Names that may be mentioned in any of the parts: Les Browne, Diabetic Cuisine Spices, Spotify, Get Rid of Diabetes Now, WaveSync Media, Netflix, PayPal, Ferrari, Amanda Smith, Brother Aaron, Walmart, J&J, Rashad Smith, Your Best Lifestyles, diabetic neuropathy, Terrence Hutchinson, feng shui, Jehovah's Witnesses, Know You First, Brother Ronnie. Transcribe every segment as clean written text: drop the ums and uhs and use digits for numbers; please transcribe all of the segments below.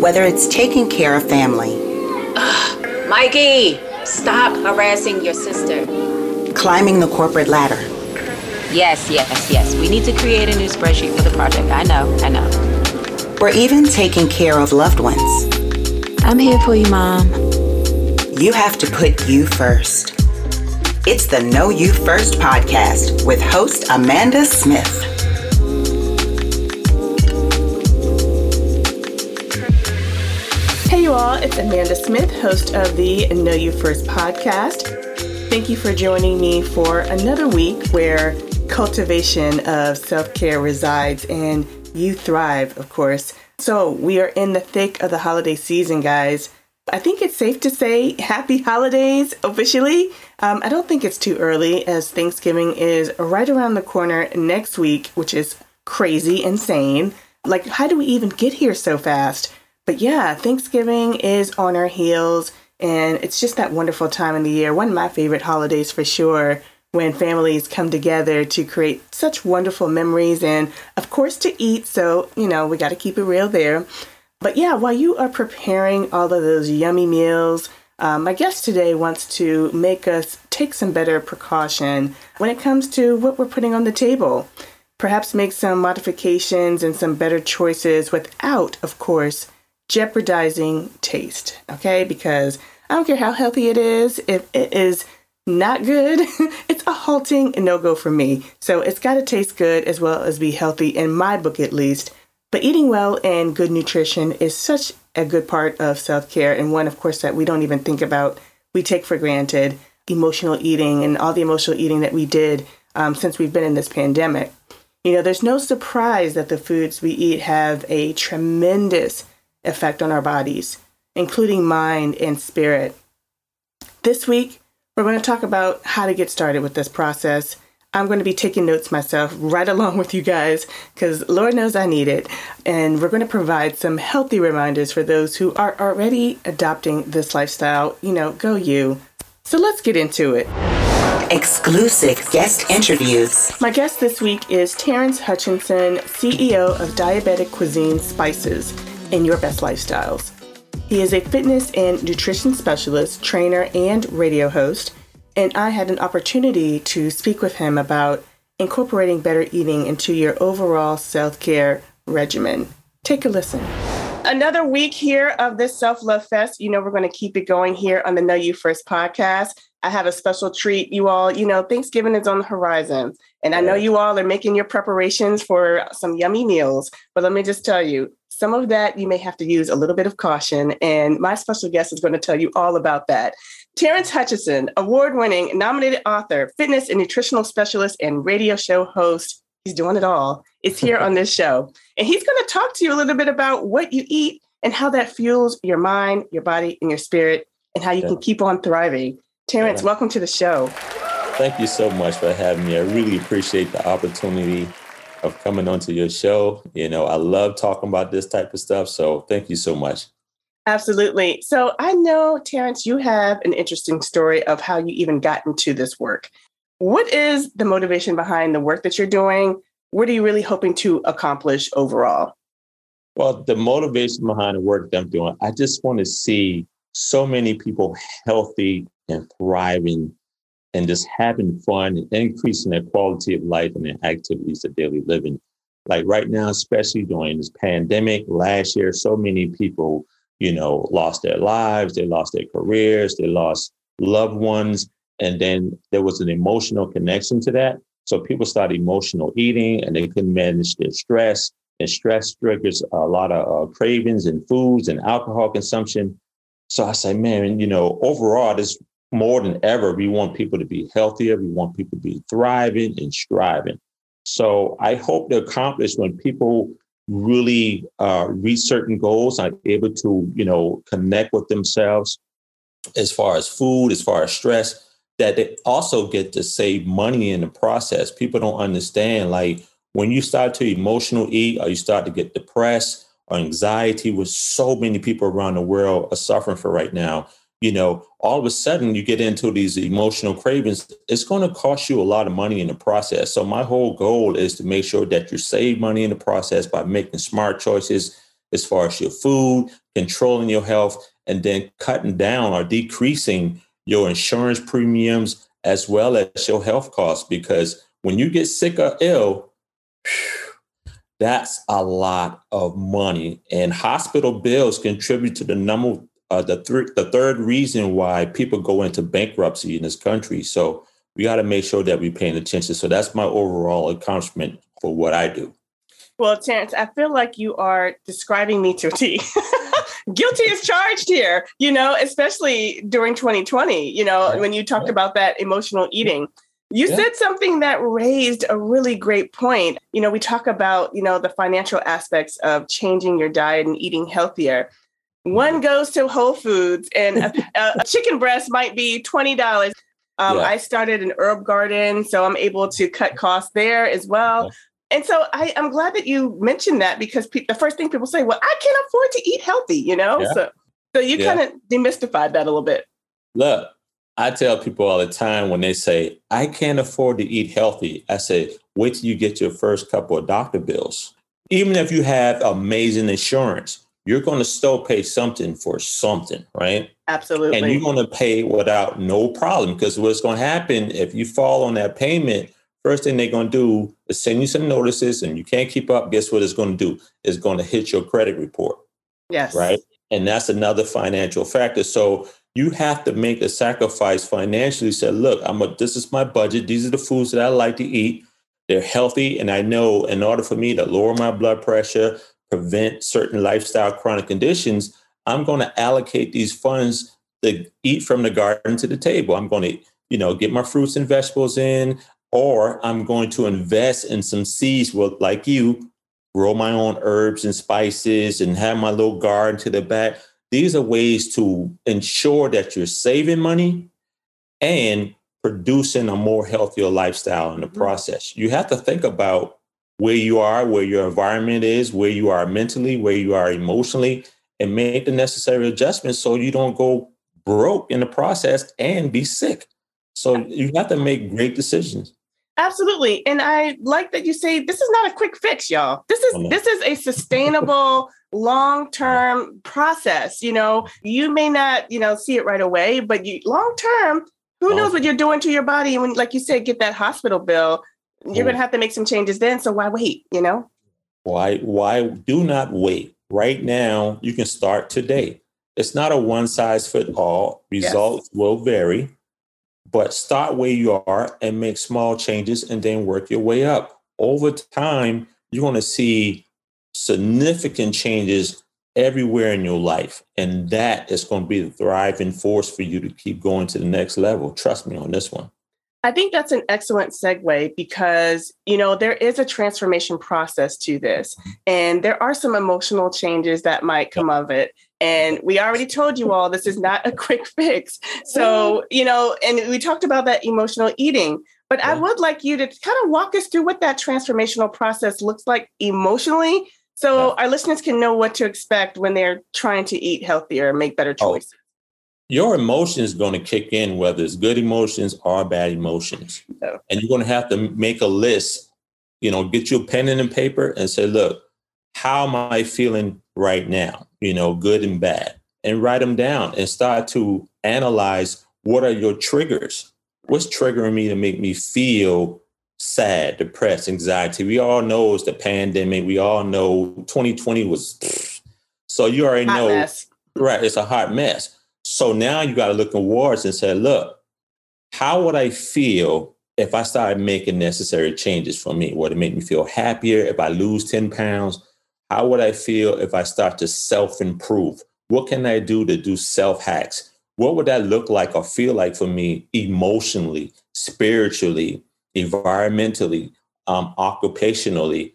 whether it's taking care of family. Ugh, Mikey, stop harassing your sister. Climbing the corporate ladder. Yes. We need to create a new spreadsheet for the project. I know. Or even taking care of loved ones. I'm here for you, Mom. You have to put you first. It's the Know You First podcast with host Amanda Smith. Hey, you all. It's Amanda Smith, host of the Know You First podcast. Thank you for joining me for another week where cultivation of self-care resides and you thrive, of course. So we are in the thick of the holiday season, guys. I think it's safe to say happy holidays officially. I don't think it's too early as Thanksgiving is right around the corner next week, which is crazy, insane. Like, how do we even get here so fast? But yeah, Thanksgiving is on our heels, and it's just that wonderful time of the year. One of my favorite holidays for sure, when families come together to create such wonderful memories and, of course, to eat. So, we got to keep it real there. But yeah, while you are preparing all of those yummy meals, my guest today wants to make us take some better precaution when it comes to what we're putting on the table. Perhaps make some modifications and some better choices without, of course, jeopardizing taste, okay? Because I don't care how healthy it is, if it is not good, it's a halting no-go for me. So it's got to taste good as well as be healthy, in my book at least. But eating well and good nutrition is such a good part of self-care, and one, of course, that we don't even think about. We take for granted emotional eating and all the emotional eating that we did since we've been in this pandemic. There's no surprise that the foods we eat have a tremendous effect on our bodies, including mind and spirit. This week, we're going to talk about how to get started with this process. I'm going to be taking notes myself right along with you guys because Lord knows I need it. And we're going to provide some healthy reminders for those who are already adopting this lifestyle. Go you. So let's get into it. Exclusive guest interviews. My guest this week is Terrence Hutchinson, CEO of Diabetic Cuisine Spices and Your Best Lifestyles. He is a fitness and nutrition specialist, trainer, and radio host. And I had an opportunity to speak with him about incorporating better eating into your overall self-care regimen. Take a listen. Another week here of this Self-Love Fest. We're going to keep it going here on the Know You First podcast. I have a special treat, you all. Thanksgiving is on the horizon. And I know you all are making your preparations for some yummy meals. But let me just tell you, some of that you may have to use a little bit of caution. And my special guest is going to tell you all about that. Terrence Hutchinson, award-winning, nominated author, fitness and nutritional specialist, and radio show host. He's doing it all. It's here on this show. And he's going to talk to you a little bit about what you eat and how that fuels your mind, your body, and your spirit, and how you can keep on thriving. Terrence, welcome to the show. Thank you so much for having me. I really appreciate the opportunity of coming onto your show. I love talking about this type of stuff. So thank you so much. Absolutely. So I know, Terrence, you have an interesting story of how you even got into this work. What is the motivation behind the work that you're doing? What are you really hoping to accomplish overall? Well, the motivation behind the work that I'm doing, I just want to see so many people healthy and thriving and just having fun and increasing their quality of life and their activities of daily living. Like right now, especially during this pandemic, last year, so many people lost their lives, they lost their careers, they lost loved ones. And then there was an emotional connection to that. So people started emotional eating and they couldn't manage their stress. And stress triggers a lot of cravings and foods and alcohol consumption. So I say, man, overall, this more than ever, we want people to be healthier. We want people to be thriving and striving. So I hope to accomplish when people really reach certain goals, I'm able to, connect with themselves as far as food, as far as stress, that they also get to save money in the process. People don't understand, like when you start to emotional eat or you start to get depressed or anxiety, which so many people around the world are suffering for right now, all of a sudden you get into these emotional cravings. It's going to cost you a lot of money in the process. So my whole goal is to make sure that you save money in the process by making smart choices as far as your food, controlling your health, and then cutting down or decreasing your insurance premiums as well as your health costs. Because when you get sick or ill, that's a lot of money. And hospital bills contribute to the number, the third reason why people go into bankruptcy in this country. So we got to make sure that we're paying attention. So that's my overall accomplishment for what I do. Well, Terrence, I feel like you are describing me to a T. Guilty is charged here, you know, especially during 2020, you know, when you talked about that emotional eating. You said something that raised a really great point. You know, we talk about, you know, the financial aspects of changing your diet and eating healthier. One goes to Whole Foods and a chicken breast might be $20. I started an herb garden, so I'm able to cut costs there as well. Yeah. And so I'm glad that you mentioned that, because the first thing people say, well, I can't afford to eat healthy, you know? Yeah. So you kind of demystified that a little bit. Look, I tell people all the time when they say, I can't afford to eat healthy. I say, wait till you get your first couple of doctor bills. Even if you have amazing insurance, you're going to still pay something for something, right? Absolutely. And you're going to pay without no problem, because what's going to happen if you fall on that payment, first thing they're going to do is send you some notices, and you can't keep up. Guess what it's going to do? It's going to hit your credit report. Yes. Right. And that's another financial factor. So you have to make the sacrifice financially. Say, look, this is my budget. These are the foods that I like to eat. They're healthy. And I know in order for me to lower my blood pressure, prevent certain lifestyle chronic conditions, I'm going to allocate these funds to eat from the garden to the table. I'm going to, you know, get my fruits and vegetables in. Or I'm going to invest in some seeds, like you, grow my own herbs and spices and have my little garden to the back. These are ways to ensure that you're saving money and producing a more healthier lifestyle in the process. You have to think about where you are, where your environment is, where you are mentally, where you are emotionally, and make the necessary adjustments so you don't go broke in the process and be sick. So you have to make great decisions. Absolutely. And I like that you say this is not a quick fix, y'all. This is a sustainable, long-term process. You know, you may not, you know, see it right away, but long-term, who knows what you're doing to your body? And when, like you said, get that hospital bill, you're going to have to make some changes then. So why wait, you know? Why do not wait? Right now, you can start today. It's not a one-size-fits-all. Results will vary. But start where you are and make small changes and then work your way up. Over time, you're going to see significant changes everywhere in your life. And that is going to be the thriving force for you to keep going to the next level. Trust me on this one. I think that's an excellent segue because, you know, there is a transformation process to this, and there are some emotional changes that might come of it. And we already told you all, this is not a quick fix. So, you know, and we talked about that emotional eating, but I would like you to kind of walk us through what that transformational process looks like emotionally, so our listeners can know what to expect when they're trying to eat healthier and make better choices. Your emotions are going to kick in, whether it's good emotions or bad emotions. No. And you're going to have to make a list, you know, get you a pen and a paper and say, look, how am I feeling right now? You know, good and bad, and write them down and start to analyze what are your triggers. What's triggering me to make me feel sad, depressed, anxiety? We all know it's the pandemic. We all know 2020 was. So you already know, mess. Right? It's a hot mess. So now you got to look inwards and say, look, how would I feel if I started making necessary changes for me? Would it make me feel happier if I lose 10 pounds? How would I feel if I start to self-improve? What can I do to do self-hacks? What would that look like or feel like for me emotionally, spiritually, environmentally, occupationally,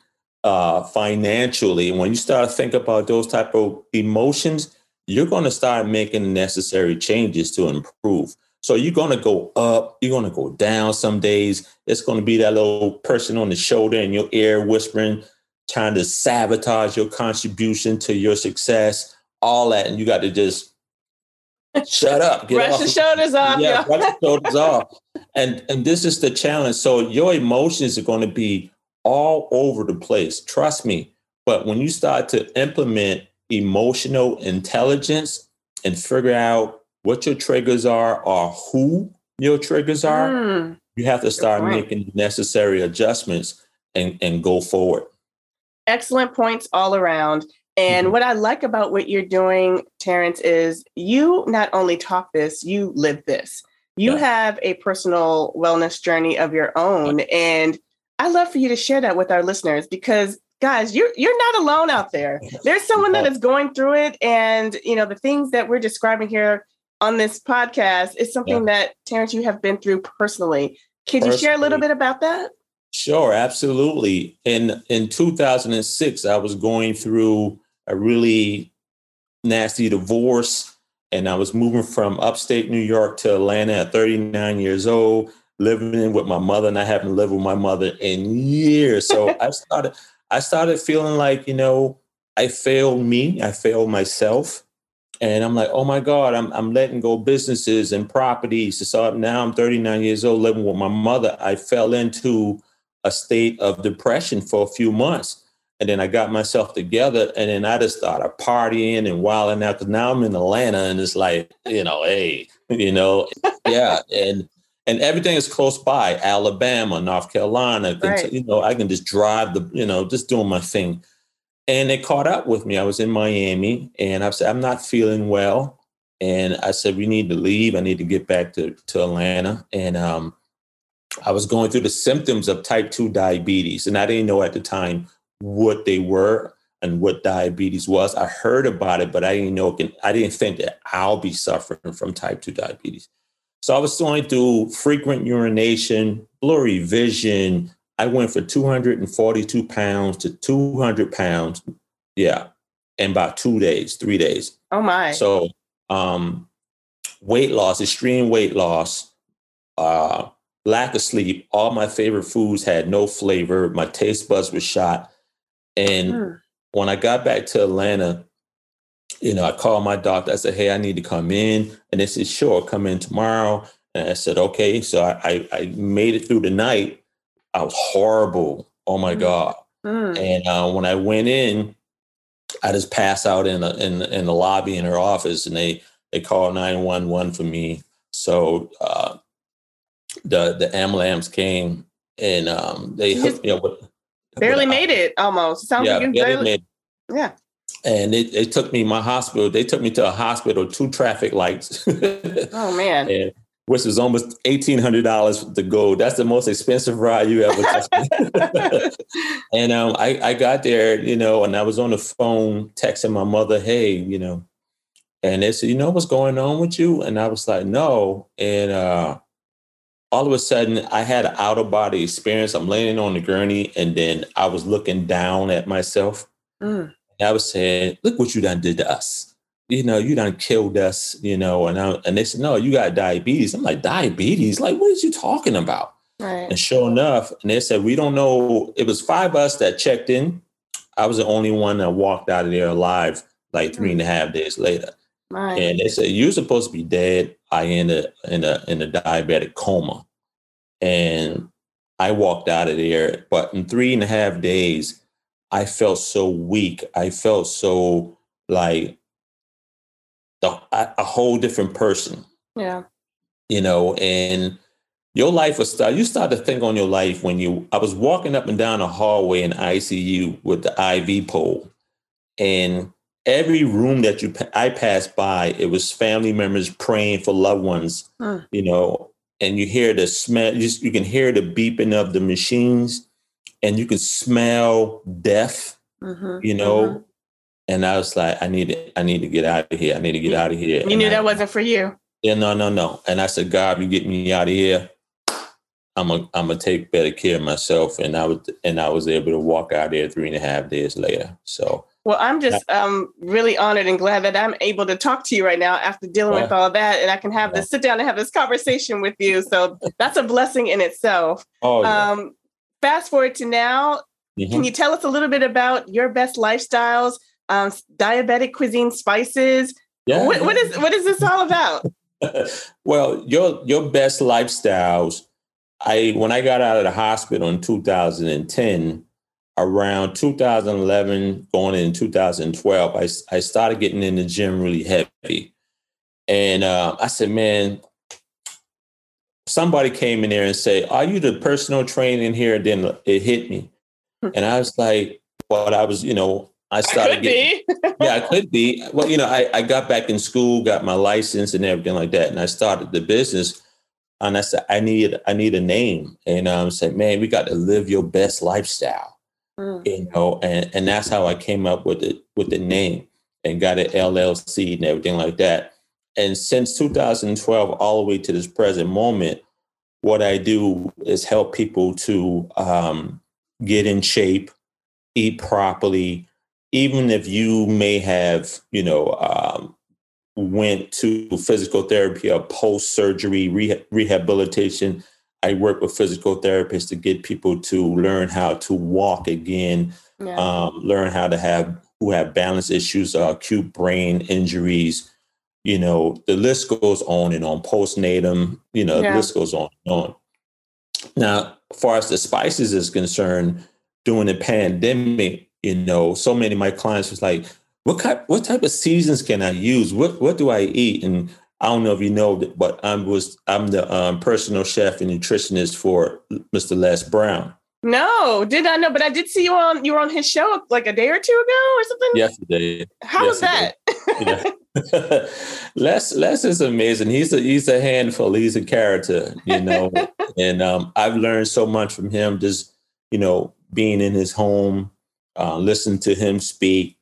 financially? When you start to think about those type of emotions, you're going to start making the necessary changes to improve. So you're going to go up, you're going to go down some days. It's going to be that little person on the shoulder in your ear whispering, trying to sabotage your contribution to your success, all that. And you got to just shut up. Brush the shoulders off. Yeah, brush the shoulders off. And this is the challenge. So your emotions are going to be all over the place. Trust me, But when you start to implement emotional intelligence and figure out what your triggers are or who your triggers are, you have to start making necessary adjustments and go forward. Excellent points all around. And what I like about what you're doing, Terrence, is you not only talk this, you live this. You have a personal wellness journey of your own. And I'd love for you to share that with our listeners because, guys, you're not alone out there. There's someone that is going through it. And, you know, the things that we're describing here on this podcast is something that, Terrence, you have been through personally. Could you share a little bit about that? Sure, absolutely. In 2006, I was going through a really nasty divorce, and I was moving from upstate New York to Atlanta at 39 years old, living with my mother, and I haven't lived with my mother in years. So I started feeling like, you know, I failed me, I failed myself. And I'm like, oh my God, I'm letting go businesses and properties. So now I'm 39 years old, living with my mother. I fell into a state of depression for a few months. And then I got myself together, and then I just started partying and wilding out. Because now I'm in Atlanta, and it's like, you know, hey, you know, and everything is close by, Alabama, North Carolina. You know, I can just drive just doing my thing. And it caught up with me. I was in Miami, and I said, I'm not feeling well. And I said, we need to leave. I need to get back to Atlanta. And I was going through the symptoms of type 2 diabetes. And I didn't know at the time what they were and what diabetes was. I heard about it, but I didn't know. I didn't think that I'll be suffering from type 2 diabetes. So I was going through frequent urination, blurry vision. I went from 242 pounds to 200 pounds. Yeah. In about 2 days, 3 days. Oh my. So weight loss, extreme weight loss, lack of sleep. All my favorite foods had no flavor. My taste buds were shot. And when I got back to Atlanta, you know, I called my doctor. I said, hey, I need to come in. And they said, sure, come in tomorrow. And I said, okay. So I made it through the night. I was horrible. Oh my God. And when I went in, I just passed out in the lobby in her office, and they called 911 for me. So the AMLAMs came, and they hooked me up with barely made it almost. Sounds like you barely made it. Yeah. And they took me They took me to a hospital, 2 traffic lights. Oh man. And, which was almost $1,800 to go. That's the most expensive ride you ever touched. And I got there, you know, and I was on the phone texting my mother, hey, you know, and they said, you know, what's going on with you? And I was like, no. And all of a sudden, I had an out-of-body experience. I'm laying on the gurney, and then I was looking down at myself. And I was saying, look what you done did to us. You know, you done killed us, you know, and they said, no, you got diabetes. I'm like, diabetes? Like, what is you talking about? Right. And sure enough, and they said, we don't know. It was 5 of us that checked in. I was the only one that walked out of there alive, like 3.5 days later. Right. And they said, you're supposed to be dead. I in a diabetic coma. And I walked out of there. But in 3.5 days, I felt so weak. I felt so like a whole different person. Yeah. You know, and your life you start to think on your life when I was walking up and down a hallway in ICU with the IV pole, and every room that I passed by, it was family members praying for loved ones, you know, and you hear the smell, you can hear the beeping of the machines, and you can smell death, you know, and I was like, I need to get out of here. I need to get out of here. You knew that wasn't for you. Yeah, no. And I said, God, you get me out of here. I'm gonna take better care of myself. And I was able to walk out there 3.5 days later. So. Well, I'm just really honored and glad that I'm able to talk to you right now after dealing with all that, and I can have this sit down and have this conversation with you. So that's a blessing in itself. Oh, yeah. Fast forward to now. Can you tell us a little bit about Your Best Lifestyles? Diabetic Cuisine Spices. Yeah. What is this all about? Well, your Best Lifestyles. When I got out of the hospital in 2010, around 2011, going in 2012, I started getting in the gym really heavy. And I said, man, somebody came in there and said, are you the personal trainer in here? And then it hit me. And I was like, well, I was, you know, I started getting, yeah, I could be. Well, you know, I got back in school, got my license and everything like that. And I started the business. And I said, I need a name. And I said, man, we got to live your best lifestyle, you know, and that's how I came up with the name and got an LLC and everything like that. And since 2012, all the way to this present moment, what I do is help people to get in shape, eat properly, even if you may have, you know, went to physical therapy or post-surgery rehabilitation. I work with physical therapists to get people to learn how to walk again, yeah. Learn how to have balance issues, acute brain injuries. You know, the list goes on and on. Postnatum, you know, yeah. The list goes on and on. Now, as far as the spices is concerned, during the pandemic, you know, so many of my clients was like, What type of seasons can I use? What do I eat? And I don't know if you know, but I'm the personal chef and nutritionist for Mr. Les Browne. No, did I know? But I did see you were on his show like a day or two ago or something. Yesterday. How was that? Yeah. Les is amazing. He's a handful. He's a character, you know. And I've learned so much from him. Just, you know, being in his home, listening to him speak.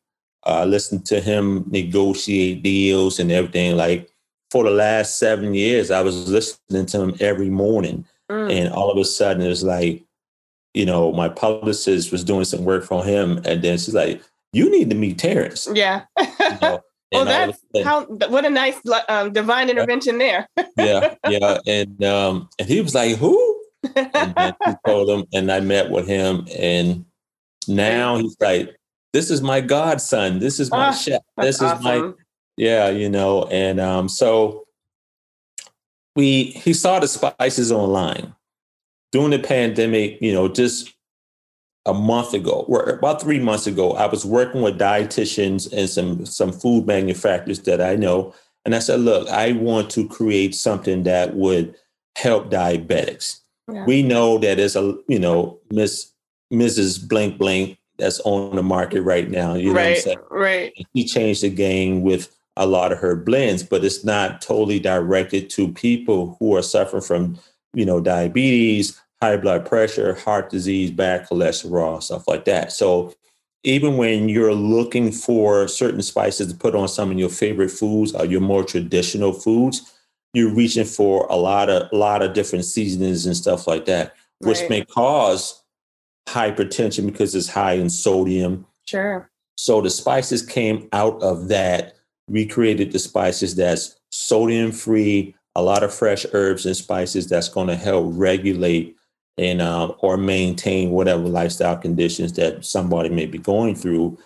Listen to him negotiate deals and everything. Like for the last 7 years, I was listening to him every morning. And all of a sudden it was like, you know, my publicist was doing some work for him. And then she's like, you need to meet Terrence. Yeah. You know, well, what a nice divine intervention there. Yeah. And he was like, who? And then she told him, and I met with him. And now he's like, this is my godson. This is my chef. This is awesome. You know, and so he saw the spices online during the pandemic, you know, just about 3 months ago, I was working with dietitians and some food manufacturers that I know. And I said, look, I want to create something that would help diabetics. Yeah. We know that there's a, you know, Mrs. Blank Blank that's on the market right now. You know what I'm saying? Right. She changed the game with a lot of her blends, but it's not totally directed to people who are suffering from, you know, diabetes, high blood pressure, heart disease, bad cholesterol, stuff like that. So even when you're looking for certain spices to put on some of your favorite foods or your more traditional foods, you're reaching for a lot of different seasonings and stuff like that, which may cause hypertension because it's high in sodium. Sure. So the spices came out of that. We created the spices that's sodium free, a lot of fresh herbs and spices that's going to help regulate and or maintain whatever lifestyle conditions that somebody may be going through.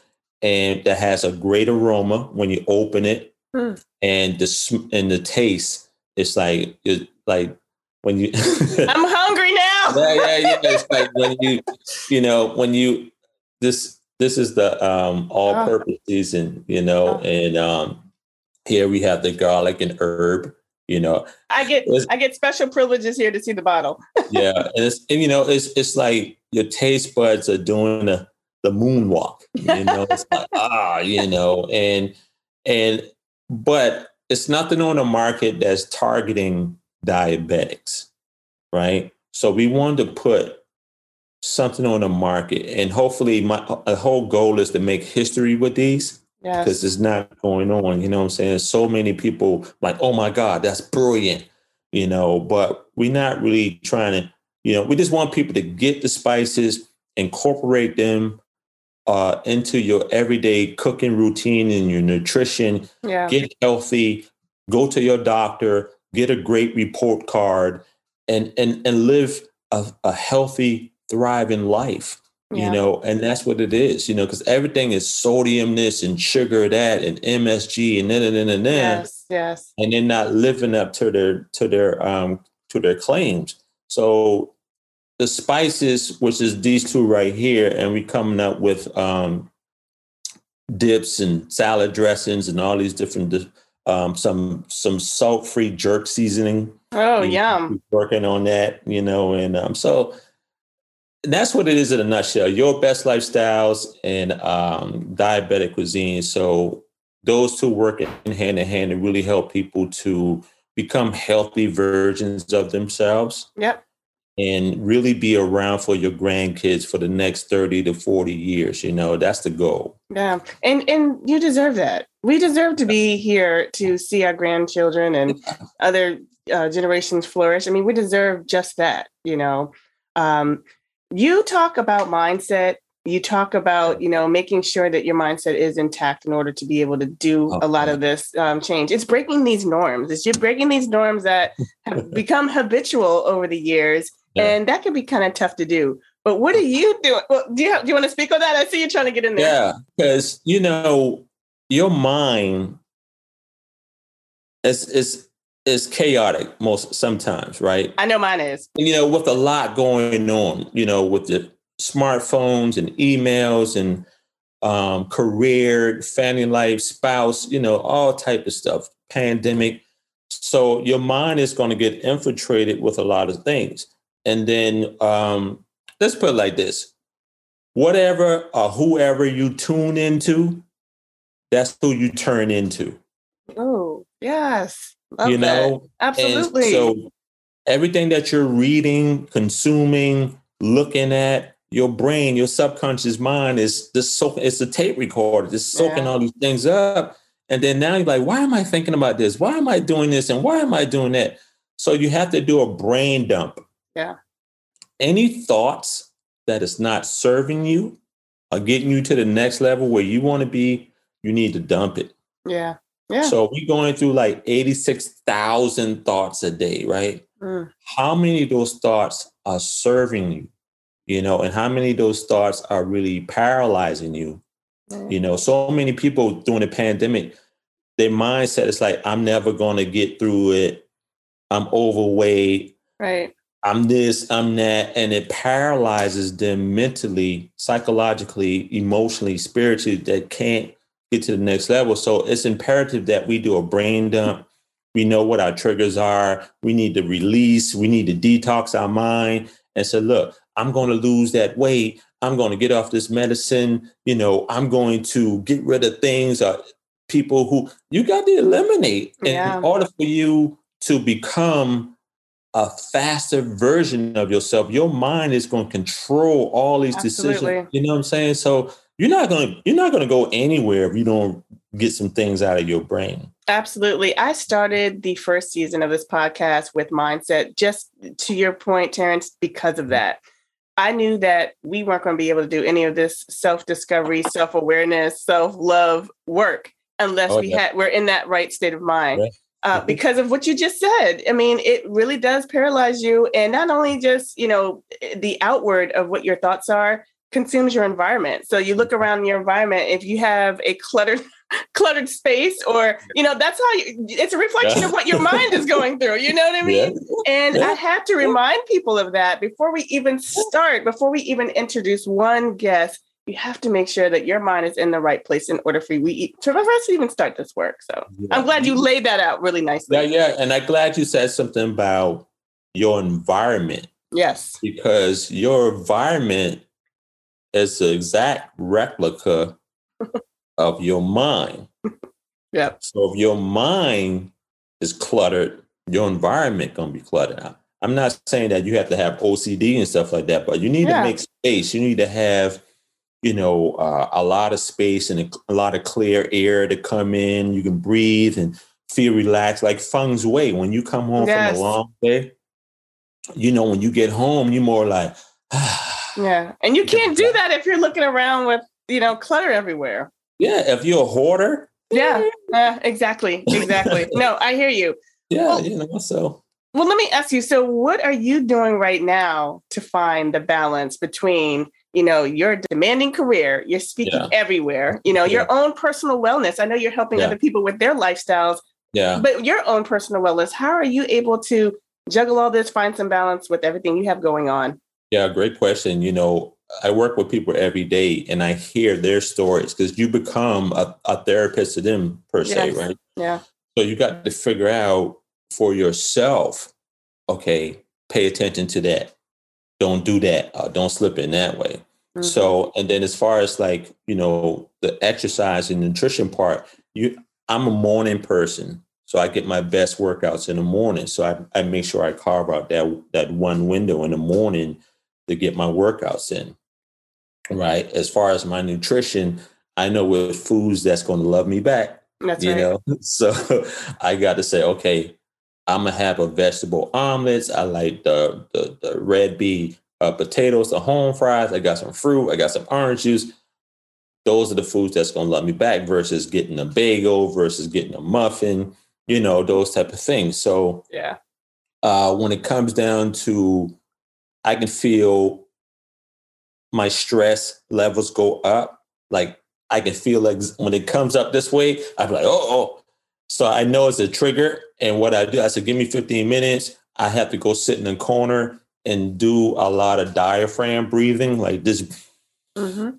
And that has a great aroma when you open it, and the taste. It's like when you. I'm hungry now. Yeah. It's like when you this is the all-purpose season, you know, and here we have the garlic and herb, you know. I get special privileges here to see the bottle. Yeah, and you know, it's like your taste buds are doing the moonwalk, you know. It's like you know, and but it's nothing on the market that's targeting diabetics, right? So we wanted to put something on the market, and hopefully my whole goal is to make history with these, because it's not going on. You know what I'm saying? So many people like, oh my God, that's brilliant. You know, but we're not really trying to, you know, we just want people to get the spices, incorporate them into your everyday cooking routine and your nutrition, get healthy, go to your doctor, get a great report card, and live a healthy, thriving life, you know, and that's what it is, you know, because everything is sodium this and sugar that and MSG and then. Yes. And they're not living up to their claims. So the spices, which is these two right here, and we're coming up with dips and salad dressings and all these different some salt-free jerk seasoning. Oh, yum. Working on that, you know, and so that's what it is in a nutshell. Your Best Lifestyles and Diabetic Cuisine. So those two work hand in hand and really help people to become healthy versions of themselves. Yep. And really be around for your grandkids for the next 30 to 40 years. You know, that's the goal. Yeah. And you deserve that. We deserve to be here to see our grandchildren and other generations flourish. I mean, we deserve just that, you know. You talk about mindset. You talk about, you know, making sure that your mindset is intact in order to be able to do a lot of this change. It's breaking these norms. It's just breaking these norms that have become habitual over the years. Yeah. And that can be kind of tough to do. But what are you doing? Well, do you want to speak on that? I see you trying to get in there. Yeah, because, you know, your mind is chaotic sometimes, right? I know mine is. You know, with a lot going on, you know, with the smartphones and emails and career, family life, spouse, you know, all type of stuff, pandemic. So your mind is going to get infiltrated with a lot of things. And then let's put it like this. Whatever or whoever you tune into, that's who you turn into. Oh, yes. Love you know? That. Absolutely. And so everything that you're reading, consuming, looking at, your brain, your subconscious mind is just it's a tape recorder, just soaking all these things up. And then now you're like, why am I thinking about this? Why am I doing this? And why am I doing that? So you have to do a brain dump. Yeah. Any thoughts that is not serving you or getting you to the next level where you want to be, you need to dump it. Yeah. Yeah. So we're going through like 86,000 thoughts a day, right? Mm. How many of those thoughts are serving you? You know, and how many of those thoughts are really paralyzing you? Mm. You know, so many people during the pandemic, their mindset is like, I'm never going to get through it. I'm overweight. Right. I'm this, I'm that. And it paralyzes them mentally, psychologically, emotionally, spiritually, that can't get to the next level. So it's imperative that we do a brain dump. We know what our triggers are. We need to release. We need to detox our mind and say, look, I'm going to lose that weight. I'm going to get off this medicine. You know, I'm going to get rid of things or people who you got to eliminate in order for you to become a faster version of yourself. Your mind is going to control all these decisions. You know what I'm saying? So you're not going to go anywhere if you don't get some things out of your brain. Absolutely. I started the first season of this podcast with mindset, just to your point, Terrence, because of that. I knew that we weren't going to be able to do any of this self-discovery, self-awareness, self-love work unless we're in that right state of mind. Right. Because of what you just said. I mean, it really does paralyze you. And not only just, you know, the outward of what your thoughts are consumes your environment. So you look around your environment, if you have a cluttered space, or, you know, that's how it's a reflection of what your mind is going through. You know what I mean? Yeah. And I have to remind people of that before we even introduce one guest. You have to make sure that your mind is in the right place in order for us to even start this work. So I'm glad you laid that out really nicely. Yeah. And I'm glad you said something about your environment. Yes. Because your environment is the exact replica of your mind. Yep. So if your mind is cluttered, your environment going to be cluttered. I'm not saying that you have to have OCD and stuff like that, but you need to make space. You need to have, you know, a lot of space and a lot of clear air to come in. You can breathe and feel relaxed, like feng shui. When you come home from a long day, you know, when you get home, you're more like, yeah. And you can't do that if you're looking around with, you know, clutter everywhere. Yeah, if you're a hoarder. Yeah, exactly. No, I hear you. Yeah, well, you know, so. Well, let me ask you, so what are you doing right now to find the balance between, you know, your demanding career, you're speaking everywhere, you know, your own personal wellness? I know you're helping other people with their lifestyles, but your own personal wellness, how are you able to juggle all this, find some balance with everything you have going on? Yeah, great question. You know, I work with people every day and I hear their stories because you become a therapist to them per se, yes. Right? Yeah. So you got to figure out for yourself, okay, pay attention to that. Don't do that. Don't slip in that way. Mm-hmm. So, and then as far as like, you know, the exercise and nutrition part, I'm a morning person. So I get my best workouts in the morning. So I make sure I carve out that one window in the morning to get my workouts in, right? As far as my nutrition, I know with foods that's going to love me back, that's you right. know? So I got to say, okay, I'm going to have a vegetable omelets. I like the red bean potatoes, the home fries. I got some fruit. I got some orange juice. Those are the foods that's going to love me back versus getting a bagel versus getting a muffin, you know, those type of things. So yeah, when it comes down to, I can feel my stress levels go up. Like I can feel like when it comes up this way, I'm like, oh. So I know it's a trigger. And what I do, I said, give me 15 minutes. I have to go sit in the corner and do a lot of diaphragm breathing like this. Mm-hmm.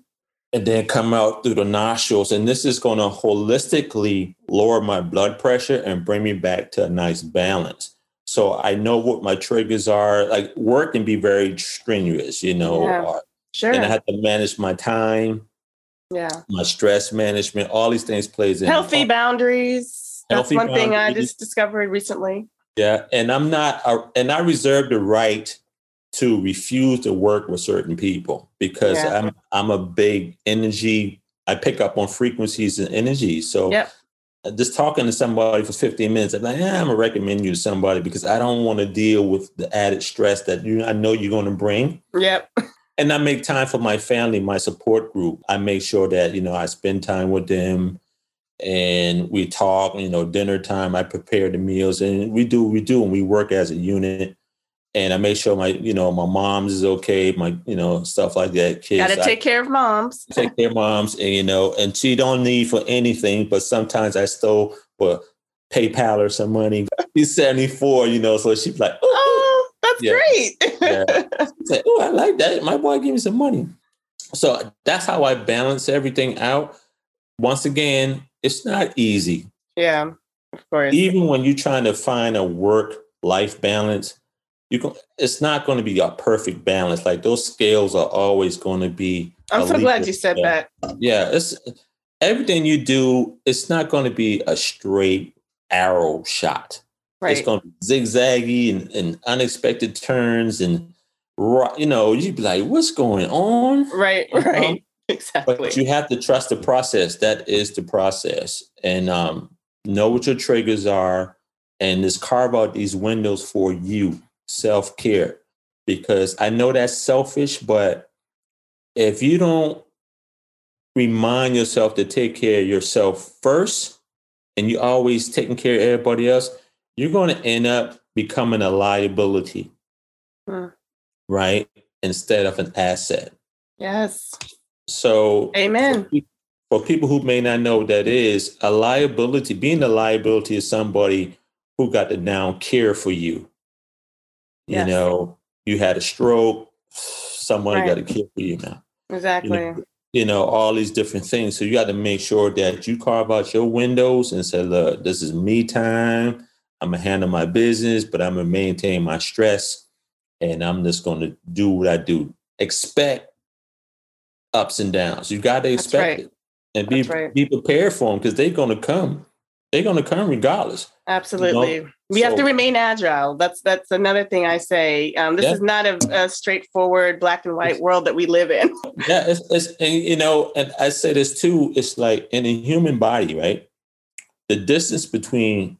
And then come out through the nostrils. And this is going to holistically lower my blood pressure and bring me back to a nice balance. So I know what my triggers are. Like work can be very strenuous, you know. Yeah, sure. And I have to manage my time. Yeah. My stress management, all these things plays in. Healthy boundaries. That's one thing I just discovered recently. Yeah. And I reserve the right to refuse to work with certain people because I'm a big energy. I pick up on frequencies and energy. So just talking to somebody for 15 minutes, I'm like, I'm gonna recommend you to somebody because I don't want to deal with the added stress that I know you're going to bring. Yep. And I make time for my family, my support group. I make sure that, you know, I spend time with them and we talk, you know, dinner time, I prepare the meals and we do, and we work as a unit. And I make sure my mom's is okay, stuff like that. Kids, gotta take care of moms. Take care of moms, and and she don't need for anything. But sometimes I stole for PayPal or some money. She's 74, so she's like, oh, that's great. Yeah. She's like, oh, I like that. My boy gave me some money. So that's how I balance everything out. Once again, it's not easy. Yeah, of course. Even when you're trying to find a work-life balance. It's not going to be a perfect balance. Like those scales are always going to be. I'm so glad you said that. Yeah. It's everything you do. It's not going to be a straight arrow shot. Right. It's going to be zigzaggy and unexpected turns. And, you'd be like, what's going on? Right. Right. Exactly. But you have to trust the process. That is the process. And know what your triggers are and just carve out these windows for you. Self-care, because I know that's selfish, but if you don't remind yourself to take care of yourself first and you're always taking care of everybody else, you're going to end up becoming a liability, right? Instead of an asset. Yes. So amen. For people who may not know what that is, being a liability is somebody who got to now care for you. Yes. You had a stroke, someone got to care for you now. Exactly. All these different things. So you got to make sure that you carve out your windows and say, look, this is me time. I'm going to handle my business, but I'm going to maintain my stress. And I'm just going to do what I do. Expect ups and downs. You got to expect it and be prepared for them because they're going to come. They're going to come regardless. Absolutely. We have to remain agile. That's another thing I say. This is not a straightforward black and white world that we live in. Yeah. And I say this too, it's like in a human body, right? The distance between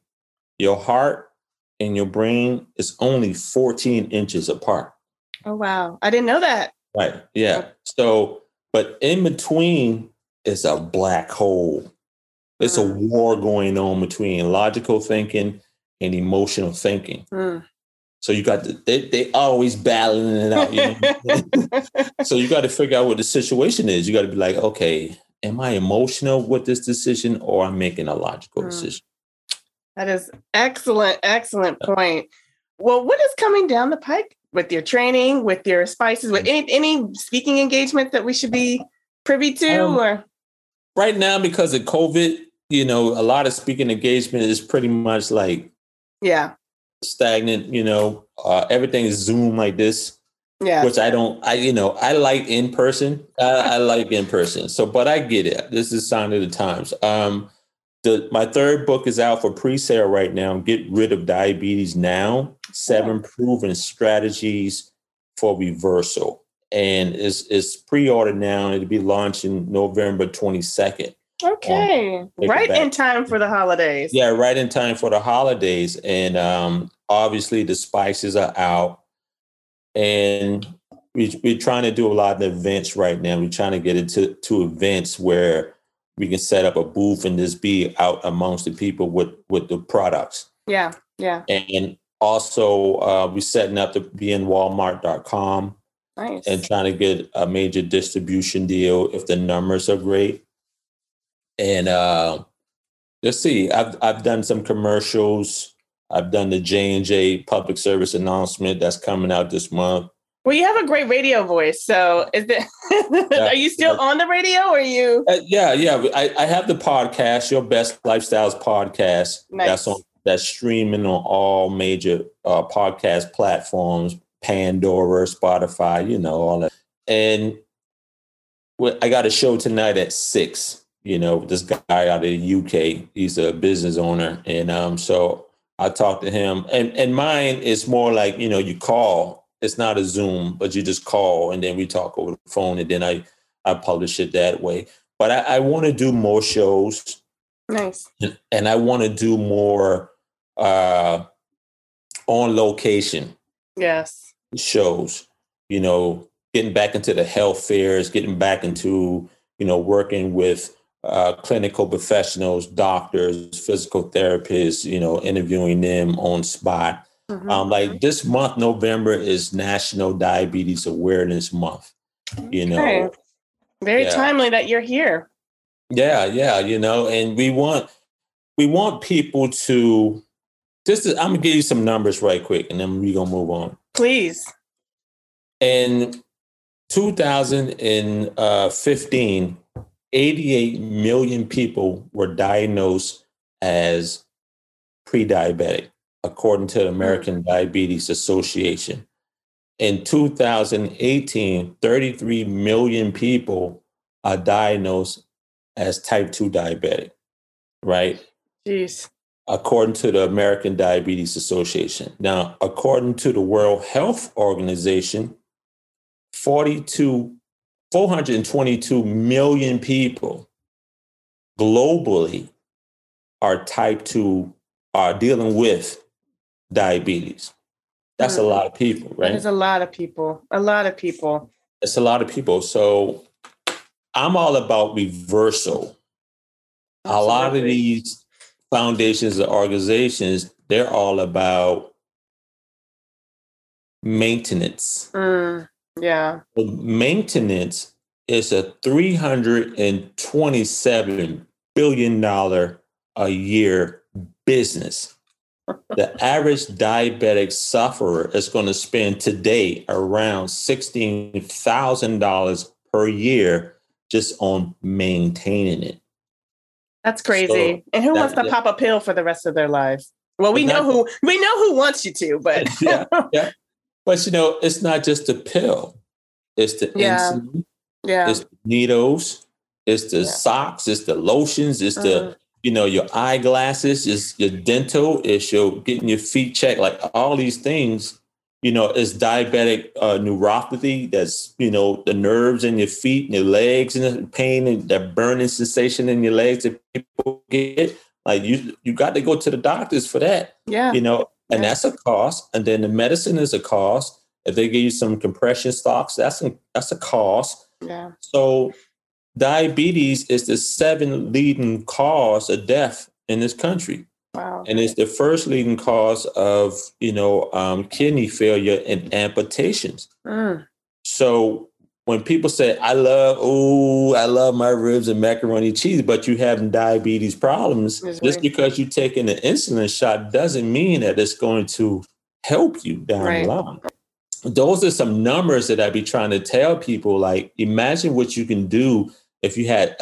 your heart and your brain is only 14 inches apart. Oh, wow. I didn't know that. Right. Yeah. Okay. So, but in between is a black hole. It's a war going on between logical thinking and emotional thinking. So you got they always battling it out. So you got to figure out what the situation is. You got to be like, okay, am I emotional with this decision or I'm making a logical decision? That is excellent point. Well, what is coming down the pike with your training, with your spices, with any speaking engagement that we should be privy to? Or right now, because of COVID, you know, a lot of speaking engagement is pretty much like stagnant, you know, everything is Zoom like this, which I like in person. I like in person. So, but I get it. This is a sign of the times. My third book is out for pre-sale right now. Get Rid of Diabetes Now, 7 Proven Strategies for Reversal. And it's pre-ordered now. It'll be launching November 22nd. Okay. Right in time for the holidays. Yeah, right in time for the holidays. And obviously the spices are out. And we're trying to do a lot of events right now. We're trying to get into events where we can set up a booth and just be out amongst the people with the products. Yeah, yeah. And also we're setting up to be in Walmart.com. Nice. And trying to get a major distribution deal if the numbers are great. And let's see, I've done some commercials. I've done the J&J public service announcement that's coming out this month. Well, you have a great radio voice. So is it, are you still on the radio or are you? I have the podcast, Your Best Lifestyles podcast. Nice. That's streaming on all major podcast platforms, Pandora, Spotify, you know, all that. And I got a show tonight at 6:00. You know, this guy out of the UK, he's a business owner. And so I talked to him, and mine is more like, you know, you call, it's not a Zoom, but you just call and then we talk over the phone. And then I publish it that way. But I want to do more shows. Nice. And I want to do more on location. Yes. Shows, you know, getting back into the health fairs, getting back into, you know, working with clinical professionals, doctors, physical therapists, you know, interviewing them on spot. Mm-hmm. Like this month, November is National Diabetes Awareness Month, you know. Okay. Very timely that you're here. Yeah. You know, and we want people to, I'm gonna give you some numbers right quick and then we're gonna move on. Please. In 2015, 88 million people were diagnosed as pre-diabetic, according to the American Diabetes Association. In 2018, 33 million people are diagnosed as type 2 diabetic, right? Jeez. According to the American Diabetes Association. Now, according to the World Health Organization, 422 million people globally are dealing with diabetes. That's a lot of people, right? There's a lot of people. It's a lot of people. So I'm all about reversal. Absolutely. A lot of these foundations and organizations, they're all about maintenance. Yeah. Maintenance is a $327 billion a year business. The average diabetic sufferer is going to spend today around $16,000 per year just on maintaining it. That's crazy. So and who wants to pop a pill for the rest of their lives? Well, we know who wants you to, but yeah. But, you know, it's not just the pill. It's the insulin. Yeah. It's the needles. It's the socks. It's the lotions. It's the, you know, your eyeglasses. It's your dental. It's your getting your feet checked. Like all these things, you know, it's diabetic neuropathy. That's, you know, the nerves in your feet and your legs and the pain and that burning sensation in your legs that people get. Like you got to go to the doctors for that. Yeah. You know. And that's a cost. And then the medicine is a cost. If they give you some compression stocks, that's a cost. Yeah. So diabetes is the 7th leading cause of death in this country. Wow. And it's the first leading cause of, you know, kidney failure and amputations. So when people say, I love my ribs and macaroni and cheese, but you having diabetes problems, just because you're taking an insulin shot doesn't mean that it's going to help you down the line. those are some numbers that I'd be trying to tell people. Like, imagine what you can do if you had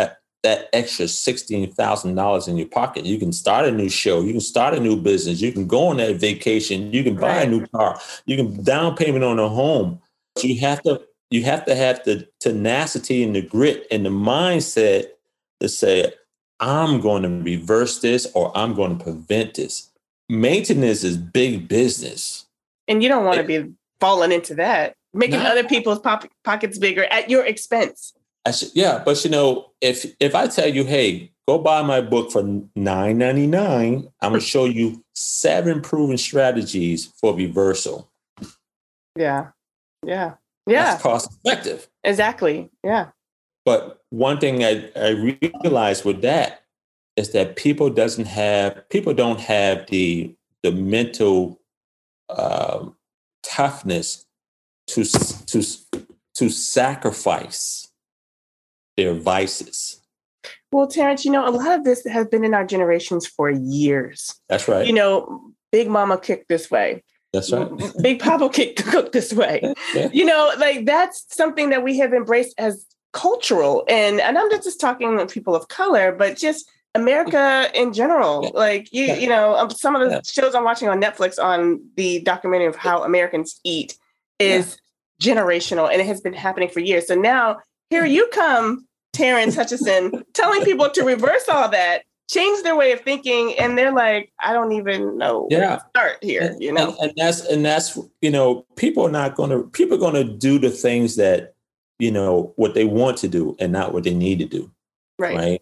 that extra $16,000 in your pocket. You can start a new show. You can start a new business. You can go on that vacation. You can buy a new car. You can down payment on a home. You have to have the tenacity and the grit and the mindset to say, I'm going to reverse this, or I'm going to prevent this. Maintenance is big business. And you don't want to be falling into that, making other people's pockets bigger at your expense. But you know, if I tell you, hey, go buy my book for $9.99, I'm going to show you 7 proven strategies for reversal. Yeah. That's cost effective. Exactly. Yeah. But one thing I realized with that is that people don't have the mental toughness to sacrifice their vices. Well, Terrence, you know, a lot of this has been in our generations for years. That's right. You know, Big Mama kicked this way. That's right. Big Papa cooked this way. Yeah. You know, like, that's something that we have embraced as cultural, and I'm not just talking to people of color, but just America in general. Yeah. Like, you know, some of the shows I'm watching on Netflix on the documentary of how Americans eat is generational, and it has been happening for years. So now here you come, Terrence Hutchinson, telling people to reverse all that, change their way of thinking, and they're like, I don't even know where to start here. You know, and that's you know, people are going to do the things that, you know, what they want to do and not what they need to do. Right.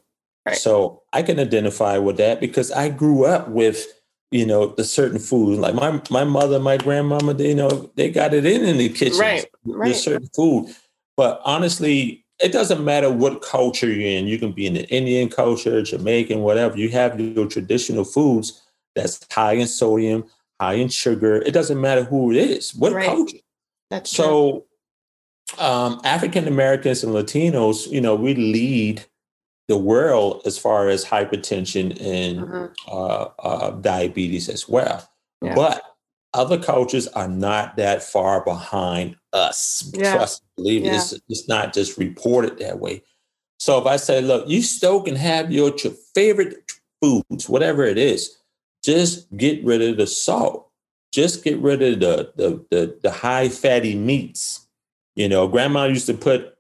So I can identify with that because I grew up with, you know, the certain food. Like my mother, my grandmama, they, you know, they got it in the kitchen. Right. With certain food. But honestly, it doesn't matter what culture you're in. You can be in the Indian culture, Jamaican, whatever. You have your traditional foods that's high in sodium, high in sugar. It doesn't matter who it is, what culture. That's so true. African-Americans and Latinos, you know, we lead the world as far as hypertension and diabetes as well. Yeah. But other cultures are not that far behind us. Yeah. Trust me, believe it. It's not just reported that way. So if I say, look, you still can have your favorite foods, whatever it is, just get rid of the salt. Just get rid of the high fatty meats. You know, grandma used to put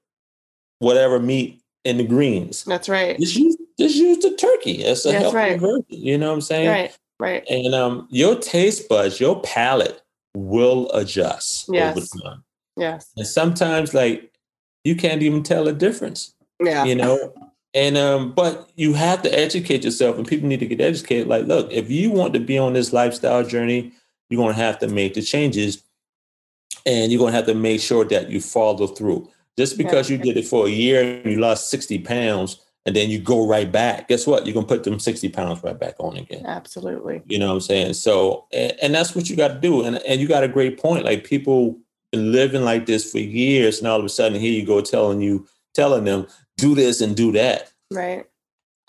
whatever meat in the greens. That's right. Just use the turkey. That's a healthy version. You know what I'm saying? Right. And your taste buds, your palate will adjust over time. Yes. And sometimes, like, you can't even tell a difference. Yeah. You know, and but you have to educate yourself, and people need to get educated. Like, look, if you want to be on this lifestyle journey, you're going to have to make the changes. And you're going to have to make sure that you follow through. Just because you did it for a year and you lost 60 pounds and then you go right back, guess what? You're going to put them 60 pounds right back on again. Absolutely. You know what I'm saying? So, and that's what you got to do. And you got a great point. Like, people been living like this for years, and all of a sudden here you go telling them, do this and do that. Right.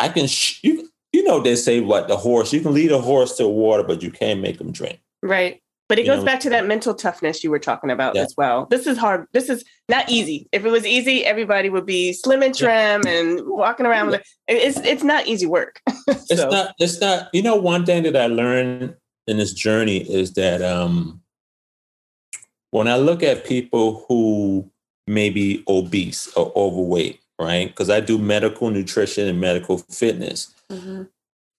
I can, you know, they say what, the horse, you can lead a horse to water, but you can't make them drink. Right. But it goes back to that mental toughness you were talking about as well. This is hard. This is not easy. If it was easy, everybody would be slim and trim and walking around with it. It's not easy work. It's not. You know, one thing that I learned in this journey is that when I look at people who may be obese or overweight, right? Because I do medical nutrition and medical fitness. Mm-hmm.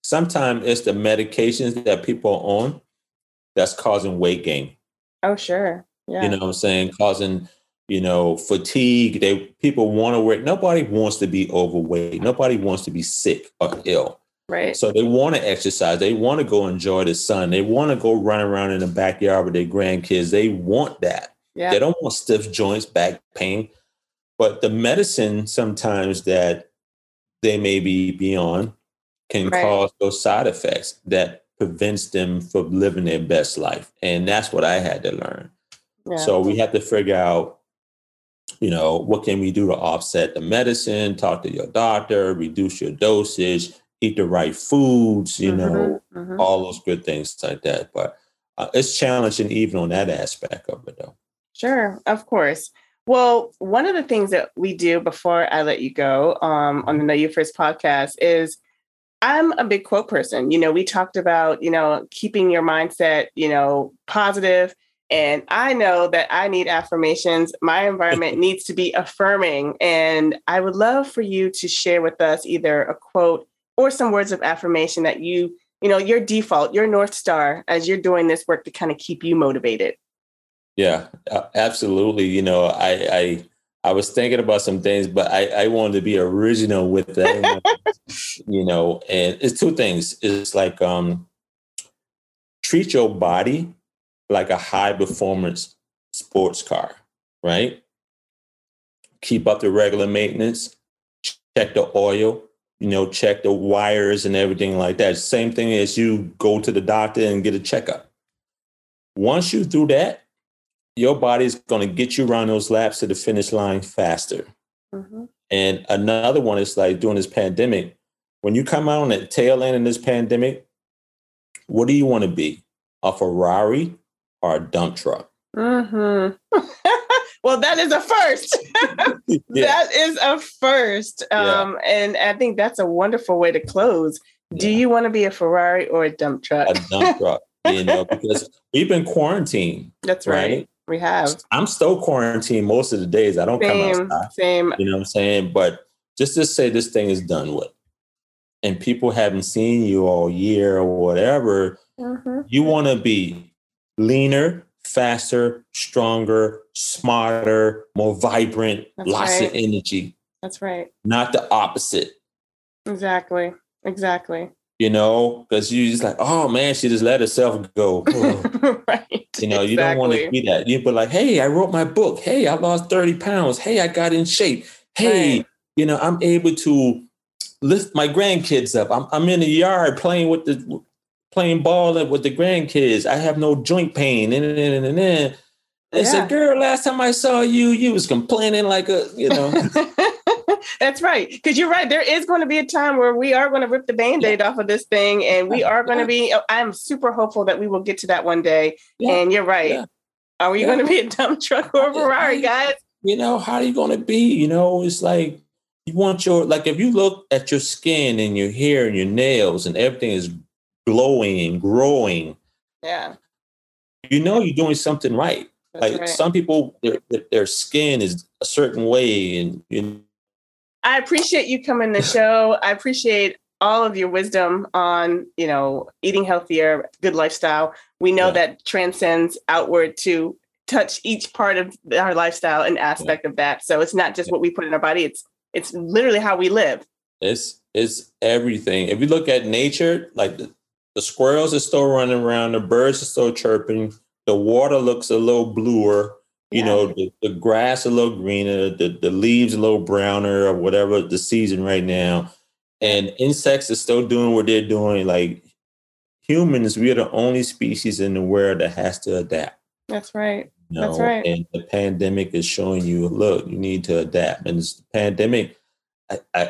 Sometimes it's the medications that people are on that's causing weight gain. Oh, sure. Yeah. You know what I'm saying? Causing, you know, fatigue. People want to work. Nobody wants to be overweight. Nobody wants to be sick or ill. Right. So they want to exercise. They want to go enjoy the sun. They want to go run around in the backyard with their grandkids. They want that. Yeah. They don't want stiff joints, back pain. But the medicine sometimes that they may be on can cause those side effects that prevents them from living their best life. And that's what I had to learn. Yeah. So we have to figure out, you know, what can we do to offset the medicine, talk to your doctor, reduce your dosage, eat the right foods, you know, all those good things like that. But it's challenging even on that aspect of it, though. Sure, of course. Well, one of the things that we do before I let you go on the Know You First podcast is I'm a big quote person. You know, we talked about, you know, keeping your mindset, you know, positive. And I know that I need affirmations. My environment needs to be affirming. And I would love for you to share with us either a quote or some words of affirmation that you know, your default, your North Star as you're doing this work to kind of keep you motivated. Yeah, absolutely. You know, I was thinking about some things, but I wanted to be original with that, you know, and it's two things. It's like treat your body like a high performance sports car, right? Keep up the regular maintenance, check the oil, you know, check the wires and everything like that. Same thing as you go to the doctor and get a checkup. Once you do that, your body's going to get you around those laps to the finish line faster. Mm-hmm. And another one is like during this pandemic, when you come out on the tail end of this pandemic, what do you want to be? A Ferrari or a dump truck? Mm-hmm. Well, that is a first. Yeah. That is a first. Yeah. And I think that's a wonderful way to close. Yeah. Do you want to be a Ferrari or a dump truck? A dump truck, you know, because we've been quarantined. That's right. We have. I'm still quarantined most of the days. I don't come outside. Same. You know what I'm saying? But just say this thing is done with. And people haven't seen you all year or whatever. Mm-hmm. You want to be leaner, faster, stronger, smarter, more vibrant, lots of energy. That's right. Not the opposite. Exactly. You know, because you just like, oh man, she just let herself go. Right. You know, you don't want to be that. You be like, hey, I wrote my book. Hey, I lost 30 pounds. Hey, I got in shape. Hey, you know, I'm able to lift my grandkids up. I'm in the yard playing ball with the grandkids. I have no joint pain. And they said, girl, last time I saw you, you was complaining like a, you know. That's right. Because you're right. There is going to be a time where we are going to rip the Band-Aid off of this thing. And we are going to be, I'm super hopeful that we will get to that one day. Yeah. And you're right. Yeah. Are we going to be a dump truck or a Ferrari, guys? You know, how are you going to be? You know, it's like you want your, like if you look at your skin and your hair and your nails and everything is glowing and growing. Yeah. You know, you're doing something right. That's like right. Some people, their skin is a certain way and you know, I appreciate you coming to the show. I appreciate all of your wisdom on, you know, eating healthier, good lifestyle. We know that transcends outward to touch each part of our lifestyle and aspect of that. So it's not just what we put in our body. It's literally how we live. It's everything. If you look at nature, like the squirrels are still running around. The birds are still chirping. The water looks a little bluer. You know, the grass a little greener, the leaves a little browner or whatever the season right now. And insects are still doing what they're doing. Like humans, we are the only species in the world that has to adapt. That's right. You know? That's right. And the pandemic is showing you, look, you need to adapt. And the pandemic, I'm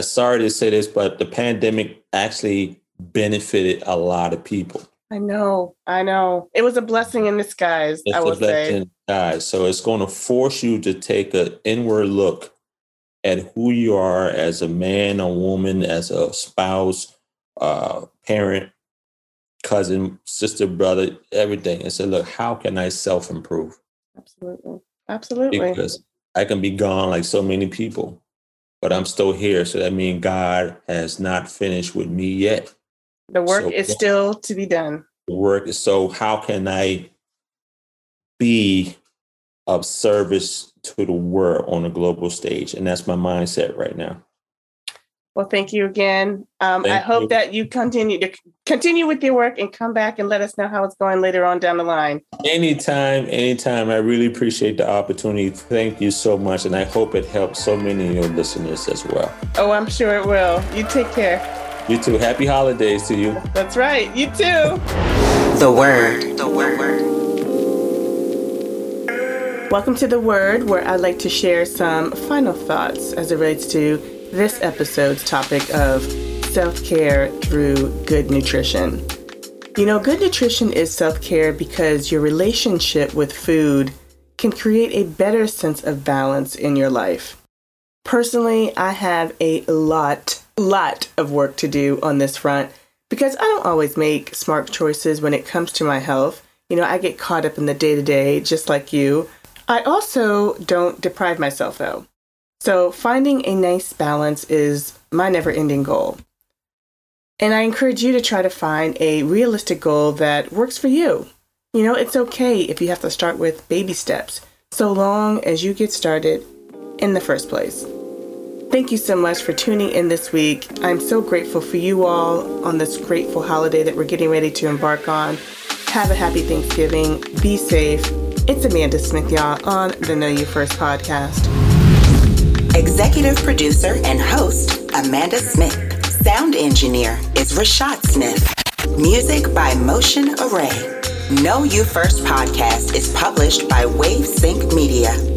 sorry to say this, but the pandemic actually benefited a lot of people. I know. It was a blessing in disguise, I would say. So it's going to force you to take an inward look at who you are as a man, a woman, as a spouse, parent, cousin, sister, brother, everything. And say, look, how can I self-improve? Absolutely. Because I can be gone like so many people, but I'm still here. So that means God has not finished with me yet. The work is still to be done. The work is, so how can I be of service to the world on a global stage? And that's my mindset right now. Well, thank you again. I hope that you continue with your work and come back and let us know how it's going later on down the line. Anytime. I really appreciate the opportunity. Thank you so much. And I hope it helps so many of your listeners as well. Oh, I'm sure it will. You take care. You too. Happy holidays to you. That's right. You too. The Word. Welcome to The Word, where I'd like to share some final thoughts as it relates to this episode's topic of self-care through good nutrition. You know, good nutrition is self-care because your relationship with food can create a better sense of balance in your life. Personally, I have a lot of work to do on this front because I don't always make smart choices when it comes to my health. You know, I get caught up in the day-to-day just like you. I also don't deprive myself though. So finding a nice balance is my never-ending goal. And I encourage you to try to find a realistic goal that works for you. You know, it's okay if you have to start with baby steps, so long as you get started in the first place. Thank you so much for tuning in this week. I'm so grateful for you all on this grateful holiday that we're getting ready to embark on. Have a happy Thanksgiving. Be safe. It's Amanda Smith, y'all, on the Know You First podcast. Executive producer and host, Amanda Smith. Sound engineer is Rashad Smith. Music by Motion Array. Know You First podcast is published by WaveSync Media.